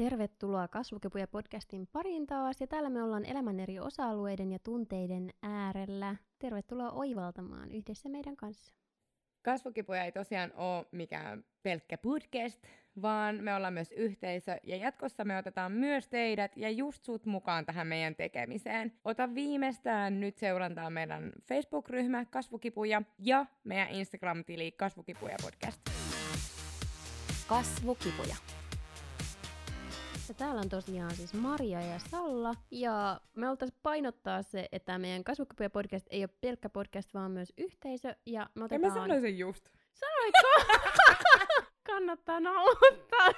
Tervetuloa Kasvukipuja-podcastin pariin taas, ja täällä me ollaan elämän eri osa-alueiden ja tunteiden äärellä. Tervetuloa oivaltamaan yhdessä meidän kanssa. Kasvukipuja ei tosiaan ole mikään pelkkä podcast, vaan me ollaan myös yhteisö, ja jatkossa me otetaan myös teidät ja just sut mukaan tähän meidän tekemiseen. Ota viimeistään nyt seurantaa meidän Facebook-ryhmä Kasvukipuja ja meidän Instagram-tili Kasvukipuja-podcast. Kasvukipuja. Ja täällä on tosiaan siis Maria ja Salla, ja me oltaisiin painottaa se, että meidän Kasvukipuja-podcast ei ole pelkkä podcast, vaan myös yhteisö, ja me otetaan... Ja mä sanoin sen just. Sanoitko? Kannattaa nauttaa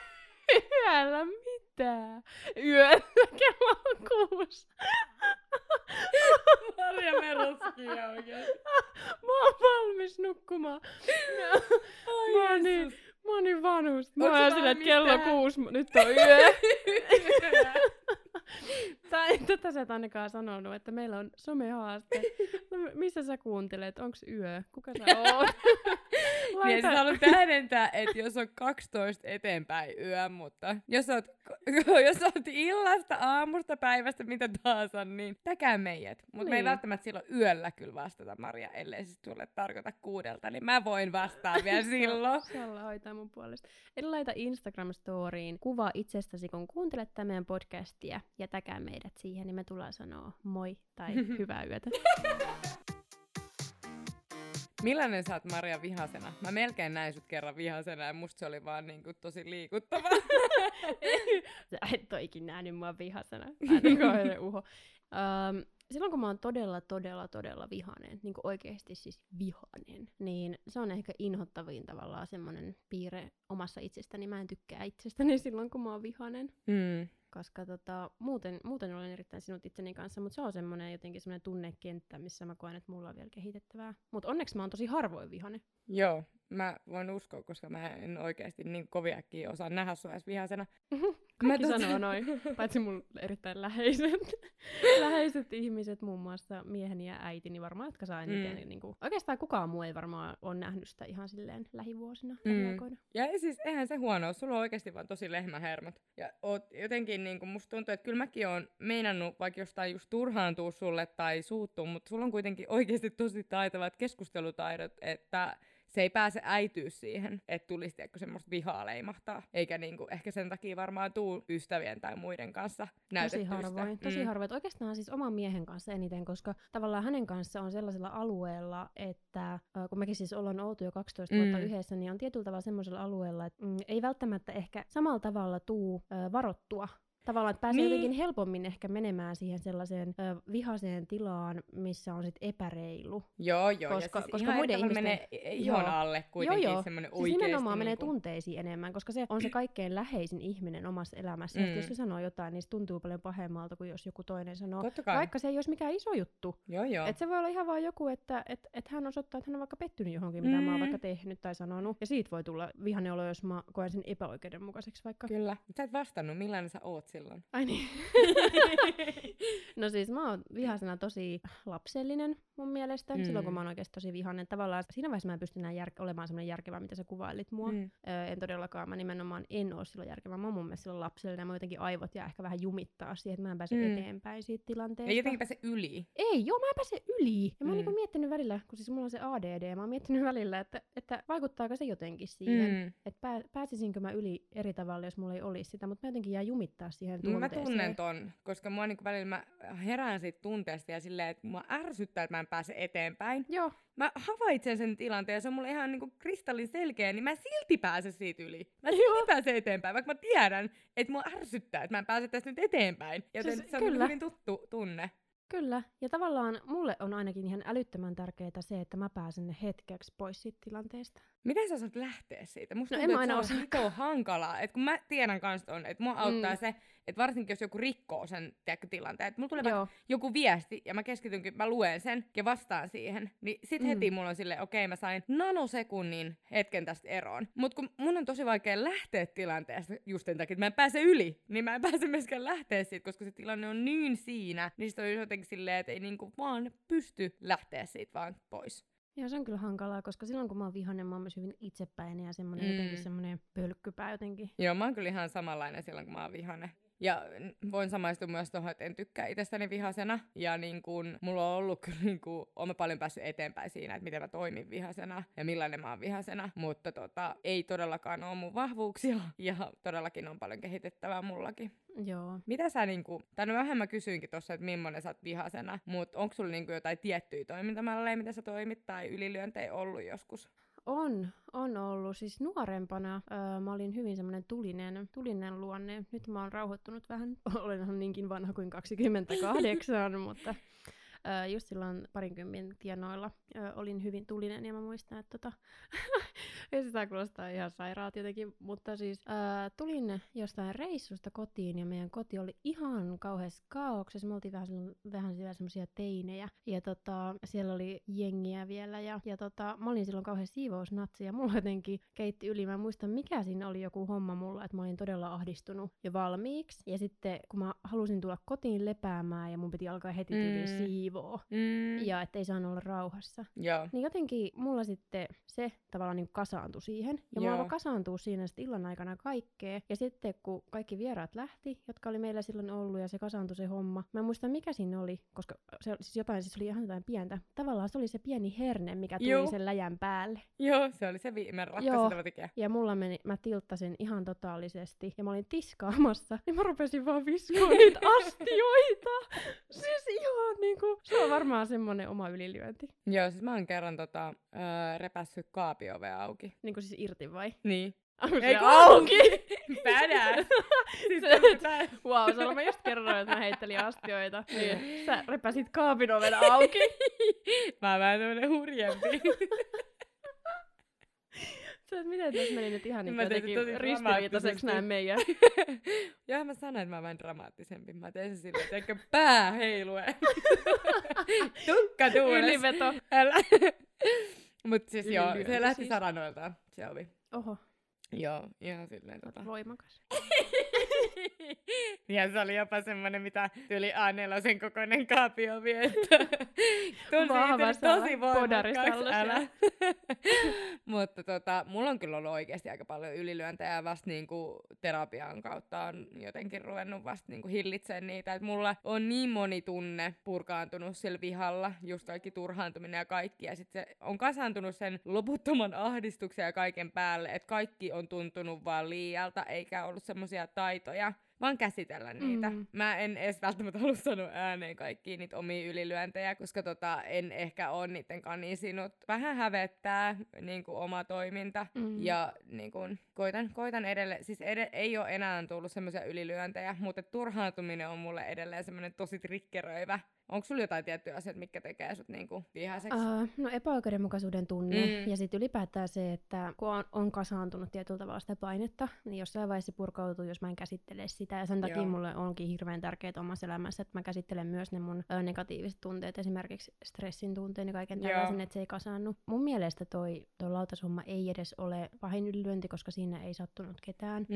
yöllä mitään. Yöllä kello 6. Maria meroskia oikeesti. Mä oon valmis nukkumaan. Mä oon niin vanhus. Mä oon sillä, että kello 6, nyt on yö. Tai tätä sä et ainakaan sanonut, että meillä on somehaaste. No, missä sä kuuntelet? Onks yö? Kuka sä oot? Niin sä haluat tähdentää, että jos on 12 eteenpäin yö, mutta jos oot illasta, aamusta, päivästä, mitä tahansa, niin täkää meidät. Mutta niin. Me ei välttämättä silloin yöllä kyllä vastata, Maria, ellei siis sulle tarkoita 6:00, niin mä voin vastaa vielä silloin. Salla hoitaa mun puolesta. Eli laita Instagram-storiin kuva itsestäsi, kun kuuntelet tämän podcastia, ja täkää meidät siihen, niin me tullaan sanoa moi tai hyvää yötä. Millainen sä oot, Maria, vihasena? Mä melkein näin sut kerran vihasena, ja musta se oli vaan niinku tosi liikuttava. Sä et oo ikin nähnyt mua vihasena. Aina uho. Silloin kun mä oon todella vihanen, niinku oikeesti siis vihanen, niin se on ehkä inhottavin tavallaan semmonen piirre omassa itsestäni. Mä en tykkää itsestäni silloin kun mä oon vihanen. Mm. Koska muuten olen erittäin sinut itseni kanssa, mutta se on semmoinen jotenkin semmoinen tunnekenttä, missä mä koen, että mulla on vielä kehitettävää. Mutta onneksi mä oon tosi harvoin vihainen. Joo, mä voin uskoa, koska mä en oikeasti niin koviakin osaa nähdä sua edes vihasena. Kaikki sanoo noin, paitsi mun erittäin läheiset ihmiset, muun muassa mieheni ja äitini varmaan, jotka saa eniten. Mm. Niin kuin, oikeastaan kukaan muu ei varmaan ole nähnyt sitä ihan silleen lähivuosina, lähiaikoina. Ja siis eihän se huono, sulla on oikeasti vaan tosi lehmähermot. Ja oot jotenkin, niin kuin musta tuntuu, että kyllä mäkin oon meinannut vaikka jostain just turhaantua sulle tai suuttua, mutta sulla on kuitenkin oikeasti tosi taitavat keskustelutaidot, että... Se ei pääse äityä siihen, että tulisi semmoista vihaa leimahtaa. Eikä niinku, ehkä sen takia varmaan tuu ystävien tai muiden kanssa näytettyistä. Tosi harvoin. Oikeastaan siis oman miehen kanssa eniten, koska tavallaan hänen kanssa on sellaisella alueella, että kun mekin siis ollaan oltu jo 12 vuotta yhdessä, niin on tietyllä tavalla semmoisella alueella, että ei välttämättä ehkä samalla tavalla tuu varottua. Tavallaan, että pääsee jotenkin helpommin ehkä menemään siihen sellaiseen vihaiseen tilaan, missä on sit epäreilu. Joo, koska, ja siis koska muiden ihmisten... menee ihon alle kuitenkin semmoinen siis oikeasti... nimenomaan menee tunteisiin enemmän, koska se on se kaikkein läheisin ihminen omassa elämässä. Jos se sanoo jotain, niin se tuntuu paljon pahemmalta kuin jos joku toinen sanoo. Vaikka se ei olisi mikään iso juttu. Joo. Et se voi olla ihan vaan joku, että et hän osoittaa, että hän on vaikka pettynyt johonkin, mitä mä oon vaikka tehnyt tai sanonut. Ja siitä voi tulla vihainen olo, jos mä koen sen epäoikeudenmukaiseksi vaikka. Kyllä. Sä et vastannut, millainen sä oot silloin. Ai niin. No siis mä oon vihasena tosi lapsellinen mun mielestä. Silloin kun mä oon oikeesti tosi vihainen. Tavallaan siinä vaiheessa mä en pysty olemaan semmoinen järkevä, mitä sä kuvailit mua. En todellakaan. Mä nimenomaan en oo silloin järkevä. Mä oon mun mielestä silloin lapsellinen. Mä jotenkin aivot ja ehkä vähän jumittaa siihen, että mä en pääse eteenpäin siitä tilanteesta. Ei jotenkin pääse yli. Mä en pääse yli. Ja mä oon niinku miettinyt välillä, kun siis mulla on se ADD, mä oon miettinyt välillä, että vaikuttaako se jotenkin siihen. Että pääsisinkö mä yli eri tavalla, jos mulla ei olisi sitä. Mutta mä jotenkin jää jumittaa siihen tunteeseen. Mä tunnen ton, koska mua niinku välillä mä herään siitä tunteesta ja silleen, että mua ärsyttää, että mä en pääse eteenpäin. Joo. Mä havaitsen sen tilanteen ja se on mulle ihan niinku kristallin selkeä, niin mä silti pääsen siitä yli. Mä silti pääsen eteenpäin, vaikka mä tiedän, että mua ärsyttää, että mä en pääse tästä nyt eteenpäin. Joten siis, se on hyvin tuttu tunne. Kyllä. Ja tavallaan mulle on ainakin ihan älyttömän tärkeää se, että mä pääsen hetkeksi pois siitä tilanteesta. Miten sä saat lähteä siitä? Musta tuntuu, en aina osaa. Se on hankalaa. Et kun mä tiedän kans ton, että mua auttaa se, että varsinkin jos joku rikkoo sen tilanteen, että mulla tulee joku viesti ja mä keskitynkin, mä luen sen ja vastaan siihen, niin sit heti mulla on silleen, okei, mä sain nanosekunnin hetken tästä eroon. Mut kun mun on tosi vaikea lähteä tilanteesta just sen takia, että mä en pääse yli, niin mä en pääse myöskään lähteä siitä, koska se tilanne on niin siinä, niin sit on jotenkin silleen, että ei niinku vaan pysty lähteä siitä vaan pois. Ja se on kyllä hankalaa, koska silloin kun mä oon vihainen, mä oon myös hyvin itsepäinen ja semmoinen jotenkin semmoinen pölkkypää jotenkin. Joo, mä oon kyllä ihan samanlainen silloin, kun mä oon vihainen. Ja voin samaistua myös tuohon, että en tykkää itsestäni vihasena. Ja niin kun, mulla on ollut kyllä, niin kun, olen paljon päässyt eteenpäin siinä, että miten mä toimin vihasena ja millainen mä oon vihasena. Mutta ei todellakaan ole mun vahvuuksia ja todellakin on paljon kehitettävää mullakin. Joo. Mitä sä niinku, tai no vähän mä kysyinkin tossa, että millainen sä oot vihasena, mutta onko sulla niinku jotain tiettyjä toimintamalleja, mitä sä toimit, tai ylilyöntejä ollut joskus? On ollut. Siis nuorempana mä olin hyvin semmoinen tulinen luonne. Nyt mä oon rauhoittunut vähän. Olenhan niinkin vanha kuin 28, mutta just silloin 20 tienoilla olin hyvin tulinen ja mä muistan, että ja sitä kuulostaa ihan sairaat jotenkin, mutta siis tulin jostain reissusta kotiin ja meidän koti oli ihan kauheassa kaauksessa. Me oltiin vähän semmoisia teinejä ja siellä oli jengiä vielä ja mä olin silloin kauhean siivousnatsi ja mulla jotenkin keitti yli. Mä en muista mikä siinä oli joku homma mulla, että mä olin todella ahdistunut jo valmiiksi ja sitten kun mä halusin tulla kotiin lepäämään ja mun piti alkaa heti siivoa ja ettei saanut olla rauhassa. Joo. Niin jotenkin mulla sitten se tavallaan niin kasaantui siihen. Ja mulla alkoi kasaantua siinä sitten illan aikana kaikkea. Ja sitten kun kaikki vieraat lähti, jotka oli meillä silloin ollut ja se kasaantui se homma. Mä en muista mikä siinä oli, koska se siis oli ihan jotain pientä. Tavallaan se oli se pieni herne, mikä tuli sen läjän päälle. Joo, se oli se viime ratkaisu tämä tekee. Ja mä tilttasin ihan totaalisesti ja mä olin tiskaamassa. Ja mä rupesin vaan viskoon niitä astioita. Siis ihan niinku, se on varmaan semmonen oma ylilyönti. Joo, siis mä oon kerran repässyt kaapiovea auki. Niinku siis irti vai? Niin. Eikö auki? Badass! Wow, Salo, mä just kerroin, että mä heittelin astioita. Niin. Sä repäsit kaapin oven auki. Mä oon vähän tämmönen hurjempi. Sä, miten tässä meni nyt ihan niin jotenkin ristiriitaiseksi näin meidän? Joo, mä sanoin, että mä oon vähän dramaattisempi. Mä tein sen silleen, että pää heiluen. Tukka tuules. Yliveto. Älä. Mut siis joo, se lähti siis saranoiltaan, se ovi. Oho. Joo, ihan silleen voimakas. Ja se oli jopa semmonen, mitä tuli A4 kokoinen kaapiovi, että tosi voimakkaaksi, älä. Mutta mulla on kyllä ollut oikeesti aika paljon ylilyöntejä ja vasta niinku terapian kautta on jotenkin ruvennut vasta niinku hillitsemään niitä. Et mulla on niin moni tunne purkaantunut sillä vihalla, just kaikki turhaantuminen ja kaikki. Ja sit se on kasaantunut sen loputtoman ahdistuksen ja kaiken päälle, että kaikki on tuntunut vaan liialta, eikä ollut semmosia taitoja vaan käsitellä niitä. Mä en edes välttämättä halua sanoa ääneen kaikkia niitä omia ylilyöntejä, koska en ehkä ole niittenkaan niin sinut. Vähän hävettää niin kuin oma toiminta ja niin kuin, koitan edelleen. Siis ei ole enää tullut semmoisia ylilyöntejä, mutta turhaantuminen on mulle edelleen semmoinen tosi triggeröivä. Onko sulla jotain tiettyjä asioita, mitkä tekee sut niinku vihaiseksi? No epäoikeudenmukaisuuden tunne ja sitten ylipäätään se, että kun on kasaantunut tietyllä tavalla sitä painetta, niin jossain vaiheessa purkautuu, jos mä en käsittele sitä. Ja sen takia mulle onkin hirveän tärkeää omassa elämässä, että mä käsittelen myös ne mun negatiiviset tunteet, esimerkiksi stressin tunteen ja kaiken tällaisen, että se ei kasaannu. Mun mielestä toi lautasumma ei edes ole pahin ylilyönti, koska siinä ei sattunut ketään.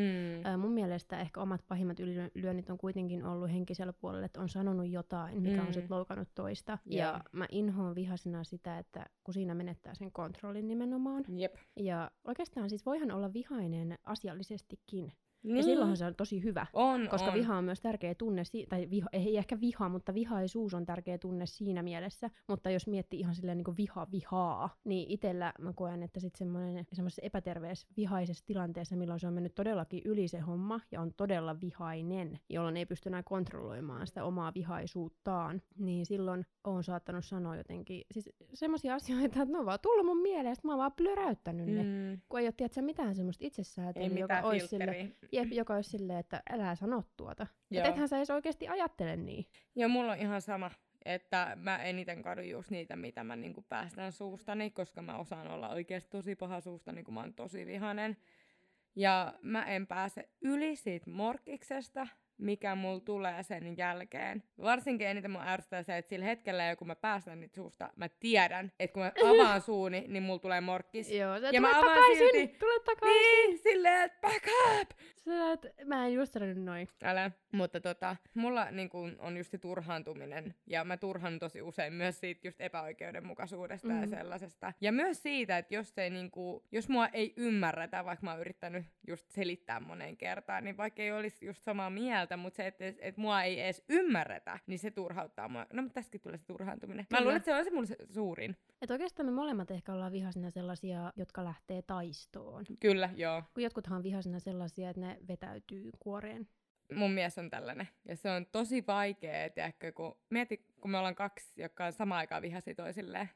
Mun mielestä ehkä omat pahimmat ylilyönnit on kuitenkin ollut henkisellä puolella, että on sanonut jotain, mikä on loukannut toista. Ja mä inhoon vihasena sitä, että kun siinä menettää sen kontrollin nimenomaan. Jep. Ja oikeastaan siis voihan olla vihainen asiallisestikin. Niin. Ja silloinhan se on tosi hyvä, koska viha on myös tärkeä tunne, tai ei ehkä viha, mutta vihaisuus on tärkeä tunne siinä mielessä, mutta jos miettii ihan silleen niin kuin vihaa, niin itsellä mä koen, että sitten semmoisessa epäterveessä vihaisessa tilanteessa, milloin se on mennyt todellakin yli se homma ja on todella vihainen, jolloin ei pysty enää kontrolloimaan sitä omaa vihaisuuttaan, niin silloin on saattanut sanoa jotenkin, siis semmoisia asioita, että ne on vaan tullut mun mielestä, mä oon vaan plöräyttänyt ne, kun ei ole tiedätkö mitään semmoista itsesäätelyä, ei mitään filtteriä. Jep, joka olisi silleen, että älä sano tuota. Että ethän sä edes oikeesti ajattele niin. Joo, mulla on ihan sama, että mä eniten kadu just niitä, mitä mä niinku päästän suustani, koska mä osaan olla oikeesti tosi paha suustani, kun mä oon tosi vihainen. Ja mä en pääse yli siitä morkkiksesta. mikä mulla tulee sen jälkeen. Varsinkin eniten mun ärsyttää se, että sillä hetkellä, kun mä päästän niitä suusta, mä tiedän, että kun mä avaan suuni, niin mulla tulee morkkis. Joo, ja mä avaan takaisin, silti. Tule takaisin! Niin, silleen, että back up! Sä, et, mä en just sanonut noin. Älä. Mutta mulla niin kun on just se turhaantuminen. Ja mä turhan tosi usein myös siitä just epäoikeudenmukaisuudesta ja sellaisesta. Ja myös siitä, että jos mua ei ymmärretä, vaikka mä oon yrittänyt just selittää moneen kertaan, niin vaikka ei olisi just samaa mieltä, mutta se, että mua ei edes ymmärretä, niin se turhauttaa mua. No, mutta tässäkin tulee se turhaantuminen. Mä luulen, että se on se mulle se suurin. Että oikeastaan me molemmat ehkä ollaan vihasina sellaisia, jotka lähtee taistoon. Kyllä, joo. Kun jotkuthan on vihasina sellaisia, että ne vetäytyy kuoreen. Mun mies on tällainen. Ja se on tosi vaikea, tiedätkö, kun me ollaan kaksi, jotka on samaan aikaan vihasi toisilleen.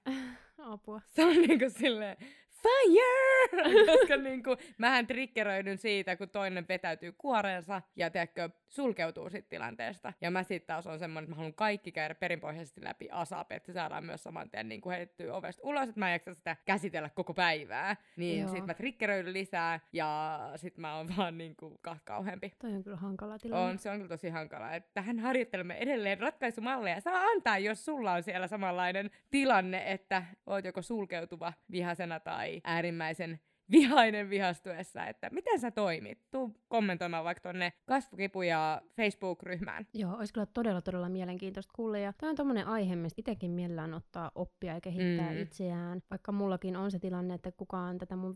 Apua. Se on niinku silleen, fire! Koska niinku, mähän triggeröidyn siitä, kun toinen vetäytyy kuoreensa ja tiedätkö, sulkeutuu sit tilanteesta. Ja mä sit taas on semmonen, että mä haluan kaikki käydä perinpohjaisesti läpi ASAP, että saadaan myös saman tien niinku heitettyä ovesta ulos, että mä en jaksa sitä käsitellä koko päivää. Niin joo. Sit mä triggeröidyn lisää ja sit mä oon vaan niinku kauheampi. Toi on kyllä hankala tilanne. On, se on kyllä tosi hankala. Että tähän harjoittelemme edelleen ratkaisumalleja. Saa antaa, jos sulla on siellä samanlainen tilanne, että oot joko sulkeutuva vihasena tai äärimmäisen vihainen vihastuessa, että miten sä toimit? Tuu kommentoimaan vaikka tonne Kasvukipuja Facebook-ryhmään. Joo, olisi kyllä todella, todella mielenkiintoista kuulla. Ja tämä on tommonen aihe, mistä itsekin mielellään ottaa oppia ja kehittää itseään. Vaikka mullakin on se tilanne, että kukaan tätä mun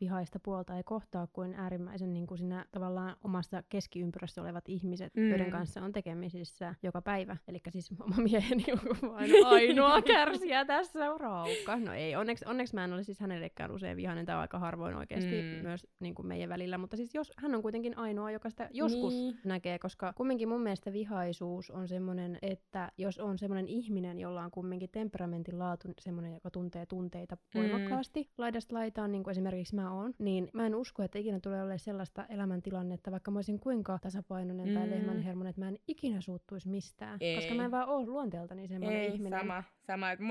vihaista puolta ei kohtaa kuin äärimmäisen niin kuin siinä tavallaan omassa keskiympyrässä olevat ihmiset, joiden kanssa on tekemisissä joka päivä. Elikkä siis oma mieheni on vain ainoa kärsijä tässä raukka. No ei, onneksi mä en ole siis hänellekään usein vihainen tai aika harvoin oikeasti myös niin kuin meidän välillä, mutta siis jos hän on kuitenkin ainoa, joka sitä joskus näkee, koska kumminkin mun mielestä vihaisuus on semmoinen, että jos on semmoinen ihminen, jolla on kumminkin temperamentin laatu, semmoinen, joka tuntee tunteita voimakkaasti, laidasta laitaan, niin kuin esimerkiksi mä oon, niin mä en usko, että ikinä tulee olemaan sellaista elämäntilannetta, vaikka mä olisin kuinka tasapainoinen tai lehmänhermonen, että mä en ikinä suuttuisi mistään, koska mä en vaan ole luonteeltani semmoinen ihminen. Sama.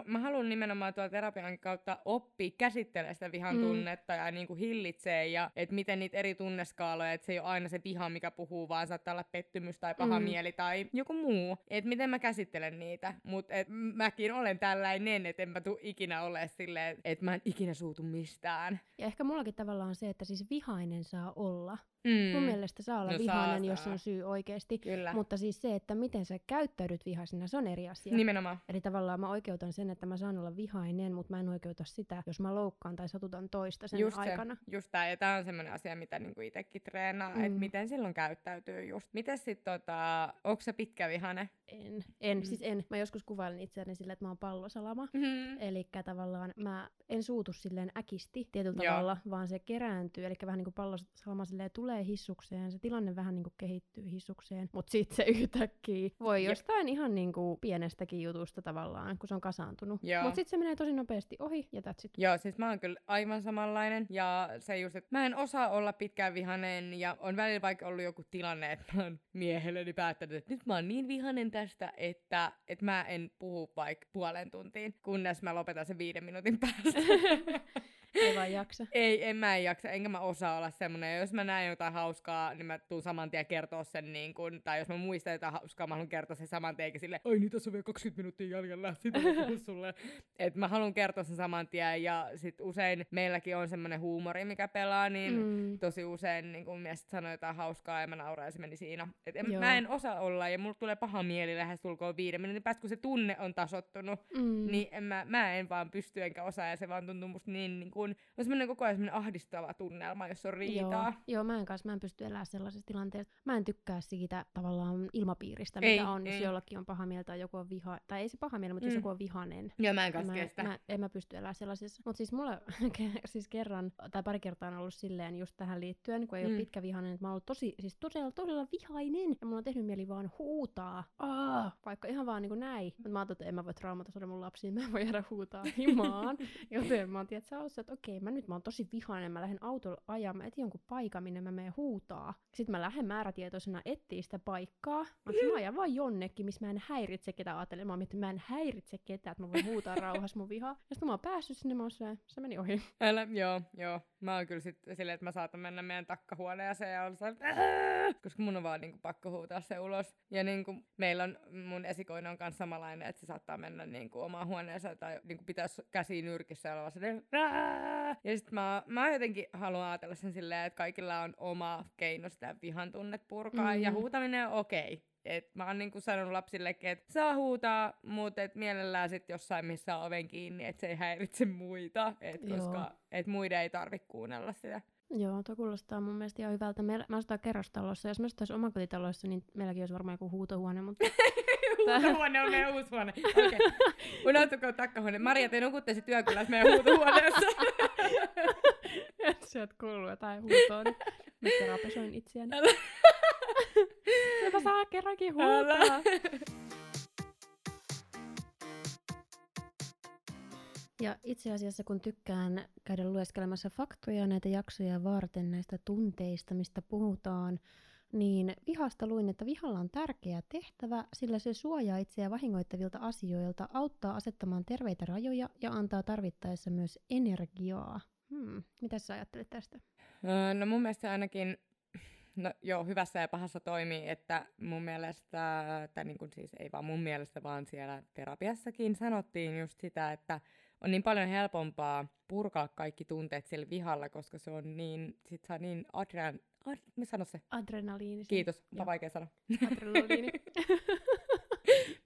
Mä haluan nimenomaan tuolla terapian kautta oppia käsittelemään sitä vihan tunnetta ja niin kuin hillitsee ja että miten niitä eri tunneskaaloja, että se ei ole aina se viha, mikä puhuu, vaan saattaa olla pettymys tai paha mieli tai joku muu. Että miten mä käsittelen niitä, mutta mäkin olen tällainen, että enpä tule ikinä ole silleen, että mä en ikinä suutu mistään. Ja ehkä mullakin tavallaan se, että siis vihainen saa olla. Mun mielestä saa olla vihainen, jos on syy oikeasti. Kyllä. Mutta siis se, että miten sä käyttäydyt vihaisena, se on eri asia. Nimenomaan. Eli tavallaan mä oikeutan sen, että mä saan olla vihainen, mutta mä en oikeuta sitä, jos mä loukkaan tai satutan toista sen just aikana. Just tää. Ja tää on semmoinen asia, mitä niinku itsekin treenaa, että miten silloin käyttäytyy just. Mites sit onko sä pitkä vihainen? En. Mä joskus kuvailen itseäni sillä, että mä oon pallosalama. Elikkä tavallaan mä en suutu silleen äkisti tietyllä tavalla, vaan se kerääntyy. Elikkä vähän niinku pallosalama silleen tulee hissukseen, se tilanne vähän niinku kehittyy hissukseen, mut sit se yhtäkkiä voi jostain ihan niinku pienestäkin jutusta tavallaan, kun se on kasaantunut. Joo. Mut sit se menee tosi nopeasti ohi ja that's it. Joo, siis mä oon kyllä aivan samanlainen ja se just, että mä en osaa olla pitkään vihainen ja on välillä vaikka ollut joku tilanne, että mä oon miehelleni päättänyt, että nyt mä oon niin vihainen tästä, että mä en puhu vaikka puolen tuntiin, kunnes mä lopetan sen 5 minuutin päästä. Ei vaan jaksa. En mä jaksa, enkä mä osaa olla semmonen. Jos mä näen jotain hauskaa, niin mä tuun saman tien kertoa sen niin kun, tai jos mä muistan jotain hauskaa, mä haluan kertoa sen saman tien silleen, ai niin tässä on vielä 20 minuuttia jäljellä, sit mä puhun sulle. Et mä haluan kertoa sen saman tien, ja sit usein meilläkin on semmonen huumori, mikä pelaa, niin tosi usein niin kun miestä sanoo jotain hauskaa, ja mä nauraa, ja se meni siinä. Et mä en osaa olla, ja mulla tulee paha mieli lähestulkoon 5 minuutin päästä, kun se tunne on tasottunut, niin mä en vaan pysty enkä osaa, ja se vaan tuntuu musta niin on semmoinen koko ajan semmoinen ahdistava tunnelma, jos on riitaa. Joo, mä en pysty elämään sellaisessa tilanteessa. Mä en tykkää siitä tavallaan ilmapiiristä, mitä on, jos jollakin on paha mieltä tai joku on viha. Tai ei se paha mieltä, mutta jos joku on vihainen. Joo, mä en kanssa kestä. En mä pysty elämään sellaisessa. Mutta siis mulla siis kerran, tai pari kertaa on ollut silleen just tähän liittyen, kun ei ole pitkä vihainen, että mä oon ollut todella vihainen. Ja mulla on tehnyt mieli vaan huutaa. Vaikka ihan vaan niin kuin näin. Mutta mä ajattelin, että en mä voi traumatisoida mun lapsiin, mä en voi jäädä huutaa himaan. Joten mä oon okei, mä oon tosi vihainen, mä lähden autolla ajaa, mä etin jonkun paikan, minne mä menen huutaa. Sitten mä lähden määrätietoisena etsiin sitä paikkaa. Mä ajan vaan jonnekin, missä mä en häiritse ketään. Ajattelin, mä oon miettinyt, mä en häiritse ketään, että mä voin huutaa rauhassa mun vihaa. Ja sitten mä oon päässyt sinne, mä oon se meni ohi. Älä, joo. Mä oon kyllä sitten silleen, että mä saatan mennä meidän takkahuoneeseen ja olla sellainen, koska mun on vaan niinku pakko huutaa se ulos. Ja niinku meillä on, mun esikoinen on kanssa samanlainen, että se saattaa mennä niinku omaan huoneeseen tai niinku pitää käsi nyrkissä ja olla sellainen. Ja sit mä jotenkin haluan ajatella sen silleen, että kaikilla on oma keino sitä vihan tunnet purkaa ja huutaminen on okei. Et mä oon niinku sanonut lapsillekin, että saa huutaa, mutta et mielellään sit jossain missä on oven kiinni, että se ei häiritse muita, koska et muiden ei tarvitse kuunnella sitä. Joo, toi kuulostaa mun mielestä ihan hyvältä. Mä asutaan kerrostalossa, jos mä asutaan omakotitalossa, niin meilläkin olisi varmaan joku huutohuone, mutta... Huutohuone on meidän uusi huone. Okei. Unohtuko takkahuone? Maria, te nukutte se työkylässä meidän huutohuoneessa. Sä oot kuullut jotain huutoon. Mä terapesoin itseäni. Mä saa kerrankin huutaa. Ja itse asiassa kun tykkään käydä lueskelemassa faktoja näitä jaksoja varten näistä tunteista, mistä puhutaan, niin vihasta luin, että vihalla on tärkeä tehtävä, sillä se suojaa itseä vahingoittavilta asioilta, auttaa asettamaan terveitä rajoja ja antaa tarvittaessa myös energiaa. Mitä sä ajattelet tästä? No mun mielestä ainakin... No joo, hyvässä ja pahassa toimii, että mun mielestä, tai niin kuin siis ei vaan mun mielestä, vaan siellä terapiassakin sanottiin just sitä, että on niin paljon helpompaa purkaa kaikki tunteet siellä vihalla, koska se on niin, sit saa niin adrenaliini. Kiitos, on vaikea sanoa. Adrenaliini.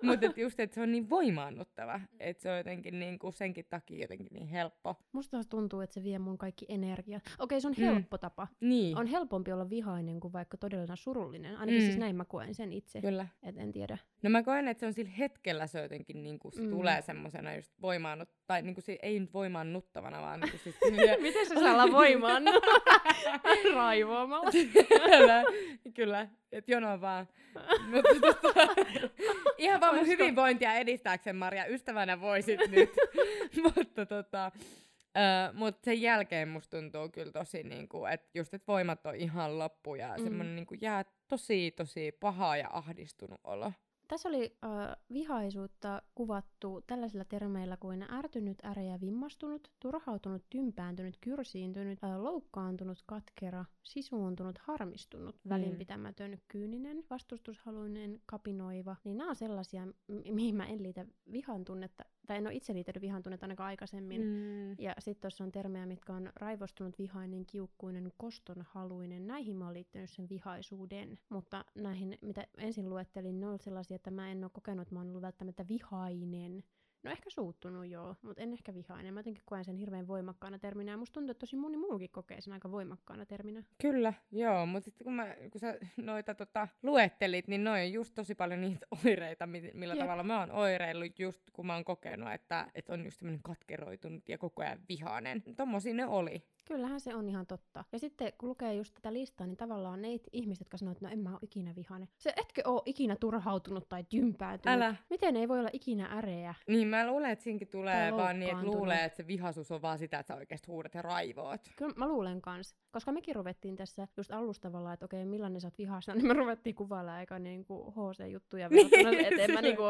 Mutta just, että se on niin voimaannuttava, että se on jotenkin niinku senkin takia jotenkin niin helppo. Musta taas tuntuu, että se vie mun kaikki energiaa. Okei, se on helppo tapa. Niin. On helpompi olla vihainen kuin vaikka todella surullinen. Ainakin siis näin mä koen sen itse. Kyllä. Et en tiedä. No mä koen, että se on sillä hetkellä se jotenkin niinku se tulee semmosena just voimaannuttavana, tai niinku se ei nyt voimaannuttavana, vaan niinku siis... Miten se saa olla voimaannuttavana? Raivoamalla. Kyllä. Et jono vaan. Ihan vaan mun hyvinvointia edistääkseen, Maria, ystävänä voisit nyt. Mutta sen jälkeen musta tuntuu kyllä tosi niinku, että just et voimat on ihan loppu ja semmonen niinku jää tosi paha ja ahdistunut olo. Tässä oli vihaisuutta kuvattu tällaisilla termeillä kuin ärtynyt, äreä, vimmastunut, turhautunut, tympääntynyt, kyrsiintynyt, loukkaantunut, katkera, sisuuntunut, harmistunut, välinpitämätön, kyyninen, vastustushaluinen, kapinoiva. Niin nämä on sellaisia, mihin mä en liitä vihan tunnetta, tai en ole itse liitänyt vihan tunnetta ainakaan aikaisemmin. Ja sitten tuossa on termejä, mitkä on raivostunut, vihainen, kiukkuinen, kostonhaluinen. Näihin mä oon liittynyt sen vihaisuuden. Mutta näihin, mitä ensin luettelin, ne on sellaisia, että mä en ole kokenut, että mä oon ollut välttämättä vihainen. No ehkä suuttunut joo, mutta en ehkä vihainen. Mä jotenkin koen sen hirveän voimakkaana terminä ja musta tuntuu, että tosi moni muukin kokee sen aika voimakkaana terminä. Kyllä, joo, mutta sitten kun sä noita luettelit, niin noi on just tosi paljon niitä oireita, millä tavalla mä oon oireillut just kun mä oon kokenut, että on just tämmönen katkeroitunut ja koko ajan vihainen. Tommosia ne oli. Kyllähän se on ihan totta. Ja sitten kun lukee just tätä listaa, niin tavallaan ne ihmiset, jotka sanoo, että no en mä oo ikinä vihainen. Se etkö oo ikinä turhautunut tai tympääntynyt? Älä. Miten ei voi olla ikinä äreä? Niin mä luulen, että siinkin tulee vaan niin, että luulee, että se vihaisuus on vaan sitä, että sä oikeesti huudat ja raivoat. Kyllä mä luulen kans. Koska mekin ruvettiin tässä just alustavalla, että okei millainen sä oot vihassa, niin me ruvettiin kuvailla aika niinku HC-juttuja. Että en mä niinku...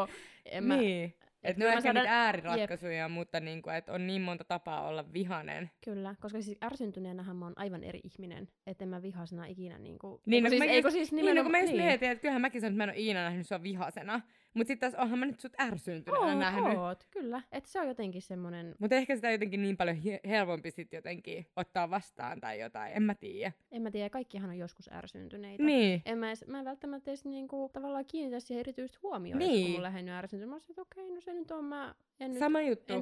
Että ne on ehkä niitä ääriratkaisuja, mutta niinku, et on niin monta tapaa olla vihainen. Kyllä, koska siis ärsyntyneenähän mä oon aivan eri ihminen, että en mä vihasena ikinä niinku... Niin, kun mä mietin, että kyllähän mäkin sanon, että mä en ole ikinä nähnyt sua vihasena. Mutta sitten taas onhan mä nyt sut ärsyntyneenä nähnyt. Oot, kyllä. Että se on jotenkin semmonen... Mutta ehkä sitä jotenkin niin paljon helpompi sit jotenkin ottaa vastaan tai jotain, en mä tiedä. Kaikkihan on joskus ärsyntyneitä. Niin. Mä en välttämättä edes niinku tavallaan kiinnitä siihen erityisesti huomioon, kun mun lähden ärsyntynyt. Mä oon että okei, no se nyt on mä... En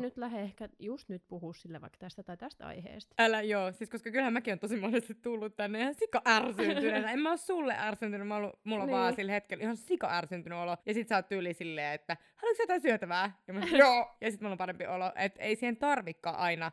nyt lähde ehkä just nyt puhua sille vaikka tästä tai tästä aiheesta. Älä joo, siis koska kyllähän mäkin on tosi monesti tullut tänne ihan sika ärsyntynyt. En mä oo sulle ärsyntynyt, mulla on vaan sillä hetkellä ihan sika ärsyntynyt olo. Ja sit sä oot tyyli silleen, että haluatko jotain syötävää? Ja mä joo! Ja sit mulla on parempi olo, että ei siihen tarvikaan aina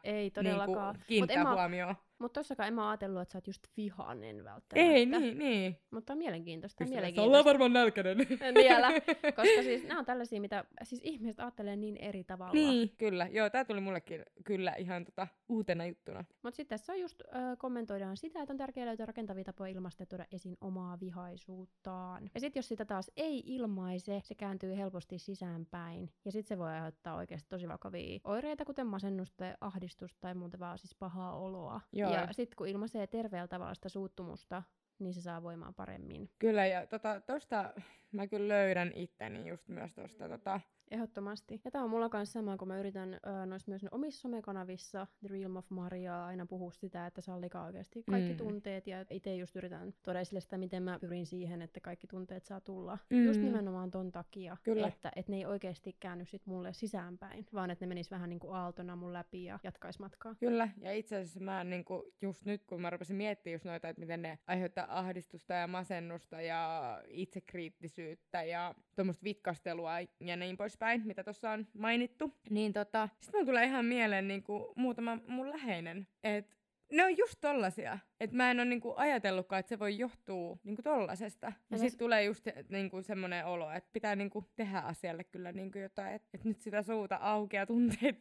kiinnittää huomioon. Mutta tossakaan en mä ajatellut, että sä oot just vihainen välttämättä. Ei, niin. Mutta on mielenkiintoista. Ollaan varmaan nälkäinen. Vielä, koska siis nää on tällaisia, mitä siis ihmiset ajattelee niin eri tavalla. Niin, kyllä. Joo, tää tuli mullekin kyllä ihan uutena juttuna. Mutta sitten tässä on just kommentoidaan sitä, että on tärkeää löytää rakentavia tapoja ilmaista ja tuoda esiin omaa vihaisuuttaan. Ja sitten jos sitä taas ei ilmaise, se kääntyy helposti sisäänpäin. Ja sitten se voi aiheuttaa oikeasti tosi vakavia oireita, kuten masennusta, ahdistusta tai muuta vaan siis pahaa oloa. Joo. Ja sitten kun ilmaisee terveellä tavalla sitä suuttumusta, niin se saa voimaa paremmin. Kyllä, ja tosta mä kyllä löydän itteni just myös tosta. Ehdottomasti. Ja tää on mulla kanssa sama, kun mä yritän noissa myös omissa somekanavissa, The Realm of Maria, aina puhua sitä, että sallikaa oikeasti kaikki tunteet. Ja itse just yritän tuoda sille sitä, miten mä pyrin siihen, että kaikki tunteet saa tulla. Just nimenomaan ton takia, kyllä, että ne ei oikeasti käänny sit mulle sisäänpäin, vaan että ne menis vähän niinku aaltona mun läpi ja jatkais matkaa. Kyllä, ja itse asiassa mä niinku just nyt, kun mä rupesin miettimään just noita, että miten ne aiheuttaa ahdistusta ja masennusta ja itsekriittisyyttä ja tuommoista vitkastelua ja niin pois päin, mitä tuossa on mainittu, niin sit mun tulee ihan mieleen niinku muutama mun läheinen, että ne on just tollasia, että mä en oo niinku ajatellutkaan, että se voi johtua niinku tollasesta. Ja sit tulee just niinku semmonen olo, että pitää niinku tehdä asialle kyllä niinku jotain, että nyt sitä suuta auki ja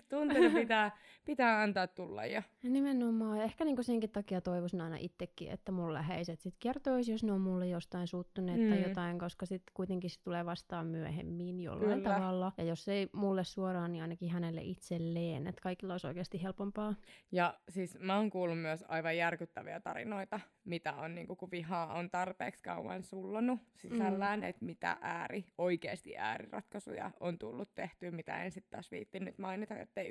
tunteita pitää antaa tulla. Ja nimenomaan, ehkä niinku senkin takia toivoisin aina itsekin, että mun läheiset sit kertoisi, jos ne on mulle jostain suuttuneet tai jotain, koska sit kuitenkin se tulee vastaan myöhemmin jollain kyllä tavalla. Ja jos ei mulle suoraan, niin ainakin hänelle itselleen, että kaikilla olisi oikeasti helpompaa. Ja siis mä oon kuullut myös aivan järkyttäviä tarinoita, mitä on niinku, kun vihaa on tarpeeksi kauan sullonut sisällään, että mitä oikeasti ääriratkaisuja on tullut tehtyä, mitä en sitten taas viitti nyt mainita, ettei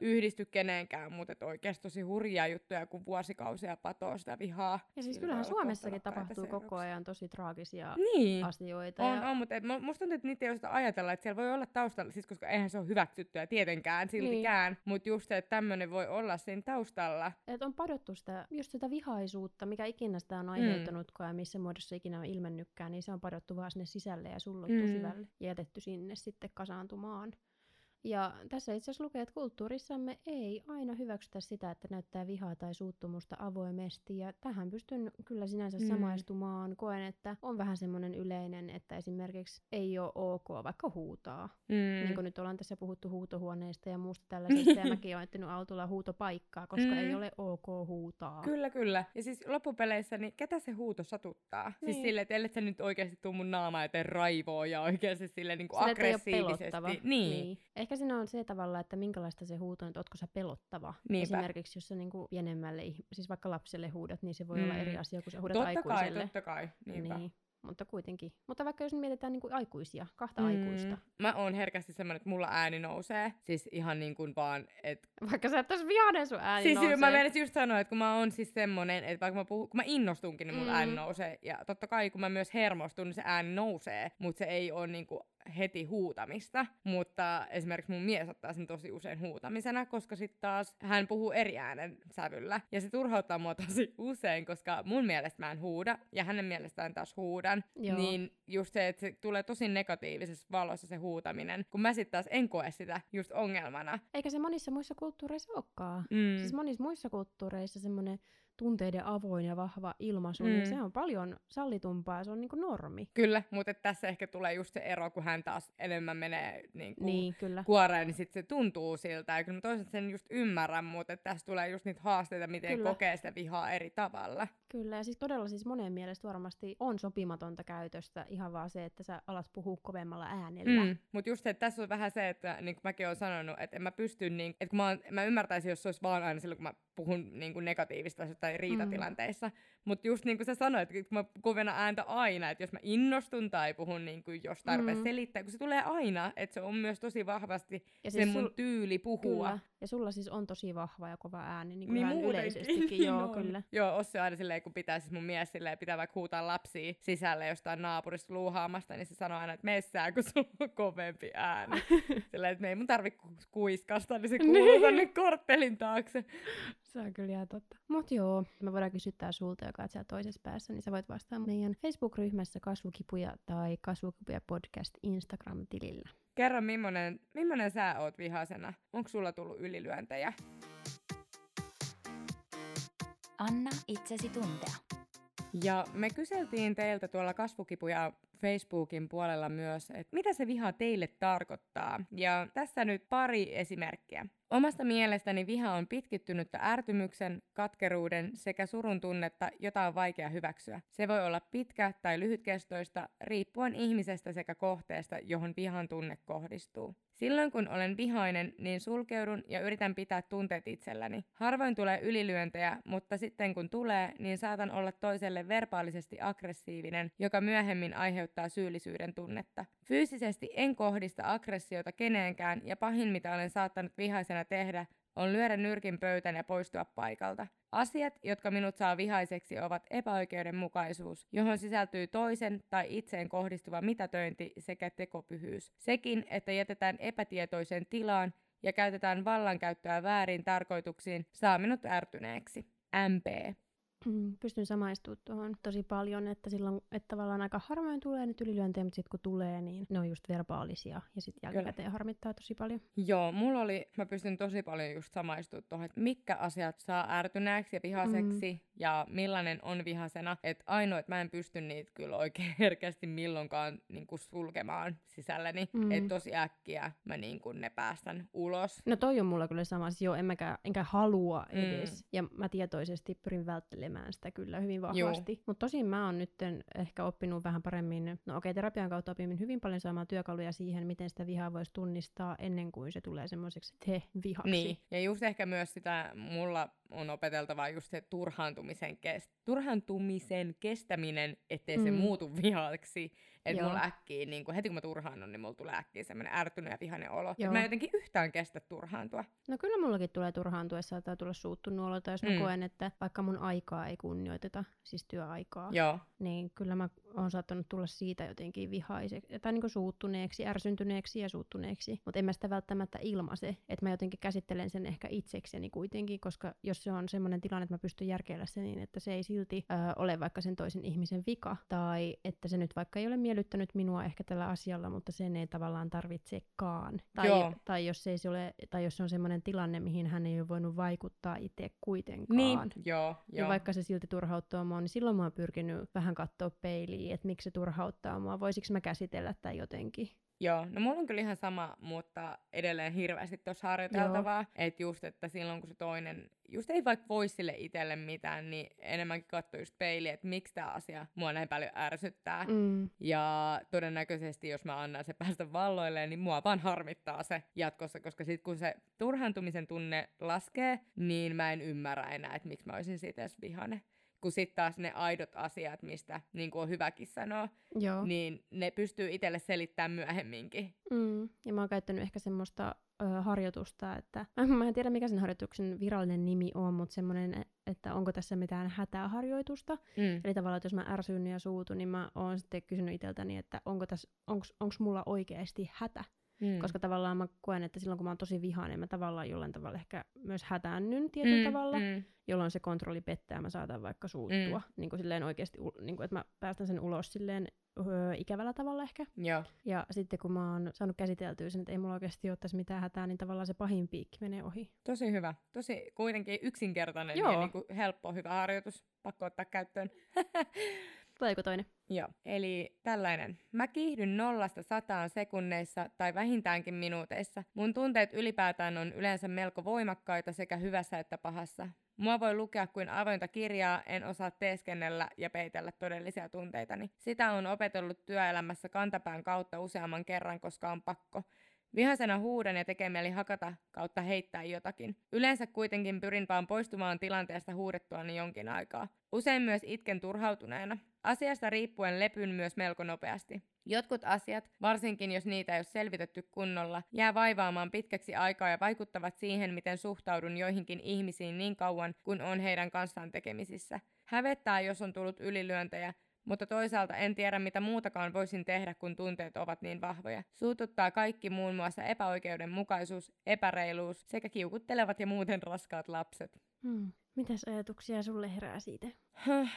yhdisty kenenkään, mutta oikeasti tosi hurjia juttuja, kun vuosikausia patoo sitä vihaa. Ja siis kyllähän Suomessakin tapahtuu koko ajan tosi traagisia asioita. On, mutta musta tuntuu, että niitä ei osata ajatella, että siellä voi olla taustalla, siis koska eihän se ole hyväksyttyä tietenkään siltikään, mutta just se, että tämmöinen voi olla siinä taustalla. Että on padottu sitä, just sitä vihaisuutta, mikä ikinä sitä on aiheuttanutkaan ja missä muodossa ikinä on ilmennytkään, niin se on padottu vaan sinne sisälle ja sullottu syvälle ja jätetty sinne sitten kasaantumaan. Ja tässä itse asiassa lukee, että kulttuurissamme ei aina hyväksytä sitä, että näyttää vihaa tai suuttumusta avoimesti. Ja tähän pystyn kyllä sinänsä samaistumaan. Koen, että on vähän semmoinen yleinen, että esimerkiksi ei ole ok vaikka huutaa. Niin kuin nyt ollaan tässä puhuttu huutohuoneista ja muusta tällaisesta. Ja mäkin olen ottanut autolla huutopaikkaa, koska ei ole ok huutaa. Kyllä, kyllä. Ja siis loppupeleissä, niin ketä se huuto satuttaa? Niin. Siis silleen, että ellet sä nyt oikeasti tuu mun naamaa, että raivoo ja oikeasti silleen niin kuin aggressiivisesti. Niin. Ehkä siinä on se tavalla, että minkälaista se huuto on, että ootko sä pelottava. Niinpä. Esimerkiksi jos sä niinku pienemmälle, siis vaikka lapselle huudat, niin se voi olla eri asia kuin sä huudat aikuiselle. Totta kai. Niinpä. Niin. Mutta kuitenkin. Mutta vaikka jos mietitään niinku aikuisia, kahta aikuista. Mä oon herkästi semmoinen, että mulla ääni nousee. Siis ihan niin kuin vaan, että... Vaikka sä et ois vihainen, sun ääni nousee. Siis mä menisin just sanoa, että kun mä oon siis semmoinen, että vaikka kun mä innostunkin, niin mun ääni nousee. Ja totta kai, kun mä myös hermostun, niin se ääni nousee. Mutta se ei oo niinku heti huutamista, mutta esimerkiksi mun mies ottaa sen tosi usein huutamisena, koska sitten taas hän puhuu eri äänen sävyllä. Ja se turhauttaa mua tosi usein, koska mun mielestä mä en huuda ja hänen mielestään taas huudan. Joo. Niin just se, että se tulee tosi negatiivisessa valossa se huutaminen, kun mä sitten taas en koe sitä just ongelmana. Eikä se monissa muissa kulttuureissa olekaan. Siis monissa muissa kulttuureissa semmoinen tunteiden avoin ja vahva ilmaisu, niin se on paljon sallitumpaa, se on niinku normi. Kyllä, mutta tässä ehkä tulee just se ero, kun hän taas enemmän menee niinku kuoreen, niin sitten se tuntuu siltä. Ja kyllä mä toisaalta sen just ymmärrän, mutta tässä tulee just niitä haasteita, miten kokee sitä vihaa eri tavalla. Kyllä, ja siis todella siis monen mielestä varmasti on sopimatonta käytöstä ihan vaan se, että sä alat puhua kovemmalla äänellä. Mutta just se, että tässä on vähän se, että niin kuin mäkin olen sanonut, että en mä pysty, niin, että mä ymmärtäisin, jos se olisi vaan aina silloin, kun mä puhun niin kuin negatiivista tai riitatilanteissa. Mutta just niin kuin sä sanoit, että mä kovena ääntä aina, että jos mä innostun tai puhun niin kuin jos tarpeeksi selittää, kun se tulee aina, että se on myös tosi vahvasti ja se siis mun tyyli puhua. Kyllä. Ja sulla siis on tosi vahva ja kova ääni, niin kuin niin yleisestikin. Joo, kyllä. Joo, Ossi aina silleen, kun pitää siis mun mies silleen, pitää vaikka huutaa lapsia sisälle jostain naapurista luuhaamasta, niin se sanoo aina, että messään, kun sulla on kovempi ääni. Silleen, että me ei mun tarvitse kuiskasta, niin se kuuluu tonne korttelin taakse. Se on kyllä ihan totta. Mut joo, me voidaan kysyä tää sulta, joka on siellä toisessa päässä, niin sä voit vastaa meidän Facebook-ryhmässä Kasvukipuja tai Kasvukipuja podcast Instagram-tilillä. Kerro, millainen sä oot vihasena? Onko sulla tullut ylilyöntejä? Anna itsesi tuntea. Ja me kyseltiin teiltä tuolla Kasvukipuja Facebookin puolella myös, että mitä se viha teille tarkoittaa. Ja tässä nyt pari esimerkkiä. Omasta mielestäni viha on pitkittynyttä ärtymyksen, katkeruuden sekä surun tunnetta, jota on vaikea hyväksyä. Se voi olla pitkä tai lyhytkestoista, riippuen ihmisestä sekä kohteesta, johon vihan tunne kohdistuu. Silloin kun olen vihainen, niin sulkeudun ja yritän pitää tunteet itselläni. Harvoin tulee ylilyöntejä, mutta sitten kun tulee, niin saatan olla toiselle verbaalisesti aggressiivinen, joka myöhemmin aiheuttaa syyllisyyden tunnetta. Fyysisesti en kohdista aggressiota keneenkään ja pahin mitä olen saattanut vihaisena tehdä on lyödä nyrkin pöytään ja poistua paikalta. Asiat, jotka minut saa vihaiseksi, ovat epäoikeudenmukaisuus, johon sisältyy toisen tai itseen kohdistuva mitätöinti sekä tekopyhyys. Sekin, että jätetään epätietoiseen tilaan ja käytetään vallankäyttöä väärin tarkoituksiin, saa minut ärtyneeksi. MP. Pystyn samaistumaan tuohon tosi paljon, että silloin, että tavallaan aika harvoin tulee nyt ylilyöntejä, mutta sitten kun tulee, niin ne on just verbaalisia ja sitten jälkikäteen harmittaa tosi paljon. Joo, mä pystyn tosi paljon just samaistumaan tuohon, että mitkä asiat saa ärtyneeksi ja vihaseksi ja millainen on vihasena. Että ainoa, että mä en pysty niitä kyllä oikein herkästi milloinkaan niin kuin sulkemaan sisälläni, että tosi äkkiä mä niin kuin ne päästän ulos. No toi on mulla kyllä sama, siis joo, enkä halua edes ja mä tietoisesti pyrin välttelemään sitä kyllä hyvin vahvasti. Mutta tosin mä oon nyt ehkä oppinut vähän paremmin, no okei, terapian kautta opin hyvin paljon saamaan työkaluja siihen, miten sitä vihaa voisi tunnistaa ennen kuin se tulee semmoiseksi vihaksi. Niin, ja just ehkä myös sitä mulla on opeteltava just se turhaantumisen kestäminen, ettei se muutu vihaksi. Että mulla äkkiä, niin kun heti kun mä turhaannun, niin mulla tulee äkkiä semmoinen ärtynyt ja vihainen olo. Mä en jotenkin yhtään kestä turhaantua. No kyllä mullakin tulee turhaantua, jos saattaa tulla suuttunut olo, tai jos mä koen, että vaikka mun aikaa ei kunnioiteta, siis työaikaa, niin kyllä mä oon saattanut tulla siitä jotenkin vihaiseksi, tai niinku suuttuneeksi, ärsyntyneeksi ja suuttuneeksi. Mutta en mä sitä välttämättä ilmaise, että mä jotenkin käsittelen sen ehkä itsekseni kuitenkin, koska jos se on semmoinen tilanne, että mä pystyn järkeillä sen niin, että se ei silti ole vaikka sen toisen ihmisen vika, tai että se nyt vaikka ei ole miellyttänyt minua ehkä tällä asialla, mutta sen ei tavallaan tarvitsekaan. Tai jos se on semmoinen tilanne, mihin hän ei ole voinut vaikuttaa itse kuitenkaan. Niin, vaikka se silti turhauttaa mua, niin silloin mä oon pyrkinyt vähän katsoa peiliin, että miksi se turhauttaa mua, voisiko mä käsitellä tämän jotenkin. Joo, no mulla on kyllä ihan sama, mutta edelleen hirveästi tuossa harjoiteltavaa, että just, että silloin kun se toinen just ei vaikka voi sille itselle mitään, niin enemmänkin katsoo just peiliä, että miksi tämä asia mua näin paljon ärsyttää. Ja todennäköisesti, jos mä annan se päästä valloilleen, niin mua vaan harmittaa se jatkossa, koska sit kun se turhaantumisen tunne laskee, niin mä en ymmärrä enää, että miksi mä olisin siitä edes vihainen. Kun sitten taas ne aidot asiat, mistä niin kuin on hyväkin sanoa, niin ne pystyy itselle selittämään myöhemminkin. Ja mä oon käyttänyt ehkä semmoista harjoitusta, että mä en tiedä mikä sen harjoituksen virallinen nimi on, mutta semmoinen, että onko tässä mitään hätäharjoitusta. Eli tavallaan, että jos mä ärsyn ja suutun, niin mä oon sitten kysynyt itseltäni, että onko mulla oikeasti hätä. Koska tavallaan mä koen, että silloin kun mä oon tosi vihainen, mä tavallaan jollain tavalla ehkä myös hätäännyn tietyllä tavalla, jolloin se kontrolli pettää, mä saatan vaikka suuttua. Niin kuin silleen oikeasti, niin kuin, että mä päästän sen ulos silleen ikävällä tavalla ehkä. Ja sitten kun mä oon saanut käsiteltyä sen, että ei mulla oikeasti ole tässä mitään hätää, niin tavallaan se pahin piikki menee ohi. Tosi hyvä. Tosi kuitenkin yksinkertainen ja niin kuin helppo, hyvä harjoitus. Pakko ottaa käyttöön. Tuleeko toinen? Joo. Eli tällainen. Mä kiihdyn 0-100 sekunneissa tai vähintäänkin minuuteissa. Mun tunteet ylipäätään on yleensä melko voimakkaita sekä hyvässä että pahassa. Mua voi lukea kuin avointa kirjaa, en osaa teeskennellä ja peitellä todellisia tunteitani. Sitä on opetellut työelämässä kantapään kautta useamman kerran, koska on pakko. Vihaisena huudan ja tekee mieli hakata kautta heittää jotakin. Yleensä kuitenkin pyrin vaan poistumaan tilanteesta huudettuani jonkin aikaa. Usein myös itken turhautuneena. Asiasta riippuen lepyn myös melko nopeasti. Jotkut asiat, varsinkin jos niitä ei ole selvitetty kunnolla, jää vaivaamaan pitkäksi aikaa ja vaikuttavat siihen, miten suhtaudun joihinkin ihmisiin niin kauan, kun on heidän kanssaan tekemisissä. Hävettää, jos on tullut ylilyöntejä, mutta toisaalta en tiedä, mitä muutakaan voisin tehdä, kun tunteet ovat niin vahvoja. Suututtaa kaikki muun muassa epäoikeudenmukaisuus, epäreiluus sekä kiukuttelevat ja muuten raskaat lapset. Mitäs ajatuksia sulle herää siitä?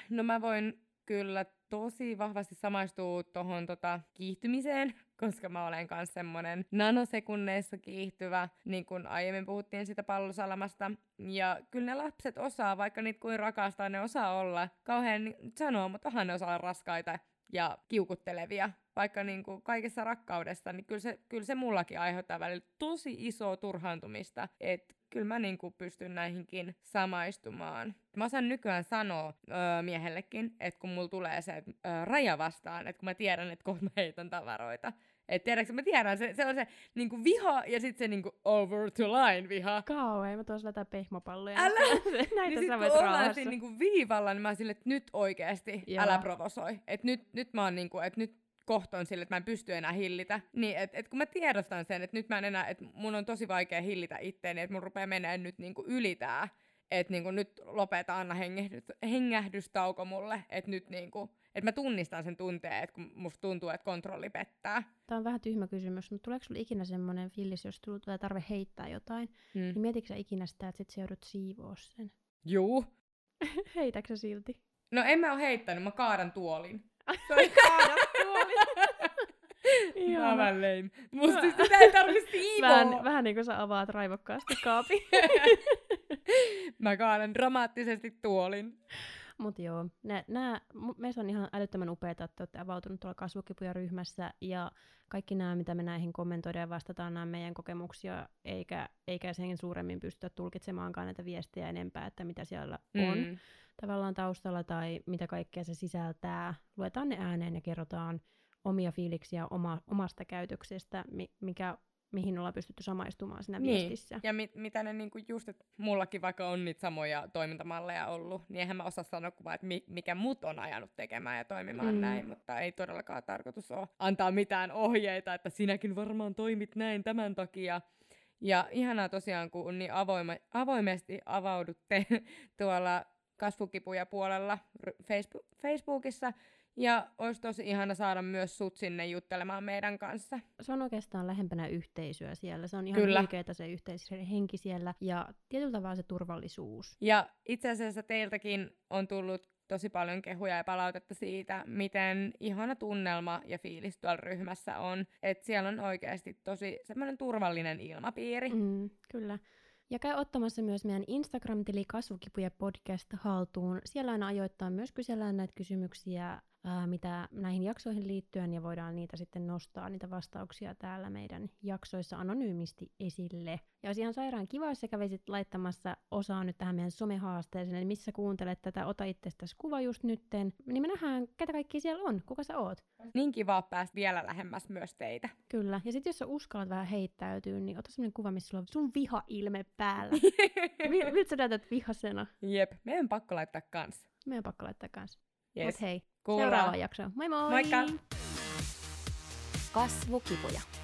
No mä voin kyllä tosi vahvasti samaistuu tuohon kiihtymiseen, koska mä olen myös semmoinen nanosekunneissa kiihtyvä, niin kuin aiemmin puhuttiin sitä pallosalamasta. Ja kyllä ne lapset osaa, vaikka niitä kuin rakastaa, ne osaa olla kauhean sanoa, mutta onhan ne osaa olla raskaita ja kiukuttelevia, vaikka niin kuin kaikessa rakkaudesta, niin kyllä se mullakin aiheuttaa välillä tosi isoa turhaantumista, että kyllä mä niin kuin pystyn näihinkin samaistumaan. Mä osaan nykyään sanoa miehellekin, että kun mulla tulee se raja vastaan, että kun mä tiedän, että kohta mä heitän tavaroita. Et tiedätkö, mä tiedän, se on se niinku viha ja sitten se niinku over the line viha. Kauan, ei mä tuossa vetää pehmopalloja. Älä! Näitä niin sä voit rauhassa. Sitten niinku viivalla, niin mä oon silleen, että nyt oikeesti älä provosoi. Että nyt mä oon niinku, että nyt kohta on silleen, että mä en pysty enää hillitä. Niin, että kun mä tiedostan sen, että nyt mä en enää, että mun on tosi vaikea hillitä itteeni, että mun rupeaa menee nyt niinku yli tää. Että niinku nyt lopeta, anna hengähdystauko mulle, että nyt niinku... Että mä tunnistan sen tunteen, että kun musta tuntuu, että kontrolli pettää. Tämä on vähän tyhmä kysymys, mutta tuleeko sulla ikinä semmoinen fiilis, jos tulee tarve heittää jotain, niin mietitkö sä ikinä sitä, että sit sä joudut siivoo sen? Juu. Heitäksä silti? No en mä oo heittänyt, mä kaadan tuolin. Kaadan tuolin? Mä oon vähän lame. Musta sitä ei tarvitse siivoo. Vähän niin kuin sä avaat raivokkaasti kaapin. Mä kaadan dramaattisesti tuolin. Mutta joo, meissä on ihan älyttömän upeata, että olette avautunut tuolla Kasvukipuja-ryhmässä ja kaikki nämä, mitä me näihin kommentoidaan ja vastataan, nämä meidän kokemuksia, eikä sen suuremmin pystytä tulkitsemaankaan näitä viestejä enempää, että mitä siellä on tavallaan taustalla tai mitä kaikkea se sisältää. Luetaan ne ääneen ja kerrotaan omia fiiliksiä omasta käytöksestä, mihin ollaan pystytty samaistumaan siinä viestissä. Ja mitä ne niinku just, että mullakin vaikka on niitä samoja toimintamalleja ollut, niin eihän mä osaa sanoa kuvaa, että mikä mut on ajanut tekemään ja toimimaan näin, mutta ei todellakaan tarkoitus ole antaa mitään ohjeita, että sinäkin varmaan toimit näin tämän takia. Ja ihanaa tosiaan, kun niin avoimesti avaudutte tuolla Kasvukipuja puolella Facebookissa, ja olisi tosi ihana saada myös sut sinne juttelemaan meidän kanssa. Se on oikeastaan lähempänä yhteisöä siellä. Se on ihan oikeeta se yhteishenki siellä ja tietyllä tavalla se turvallisuus. Ja itse asiassa teiltäkin on tullut tosi paljon kehuja ja palautetta siitä, miten ihana tunnelma ja fiilis tuolla ryhmässä on. Että siellä on oikeasti tosi semmoinen turvallinen ilmapiiri. Kyllä. Ja käy ottamassa myös meidän Instagram-tili Kasvukipuja podcast haltuun. Siellä aina ajoittaa myös kysellään näitä kysymyksiä, mitä näihin jaksoihin liittyen, ja voidaan niitä sitten nostaa, niitä vastauksia täällä meidän jaksoissa anonyymisti esille. Ja olisi ihan sairaan kiva, jos sä kävisit laittamassa osaa nyt tähän meidän somehaasteeseen, eli missä kuuntelet tätä, ota itsestäsi kuva just nytten, niin me nähdään, ketä kaikki siellä on, kuka sä oot. Niin kiva päästä vielä lähemmäs myös teitä. Kyllä, ja sit jos sä uskallat vähän heittäytyä, niin ota semmonen kuva, missä sulla on sun viha-ilme päällä. Miltä sä näytät vihasena? Jep, meidän pakko laittaa kans. Yes. Mut hei, seuraava jakso. Moi moi! Moikka! Kasvukipuja.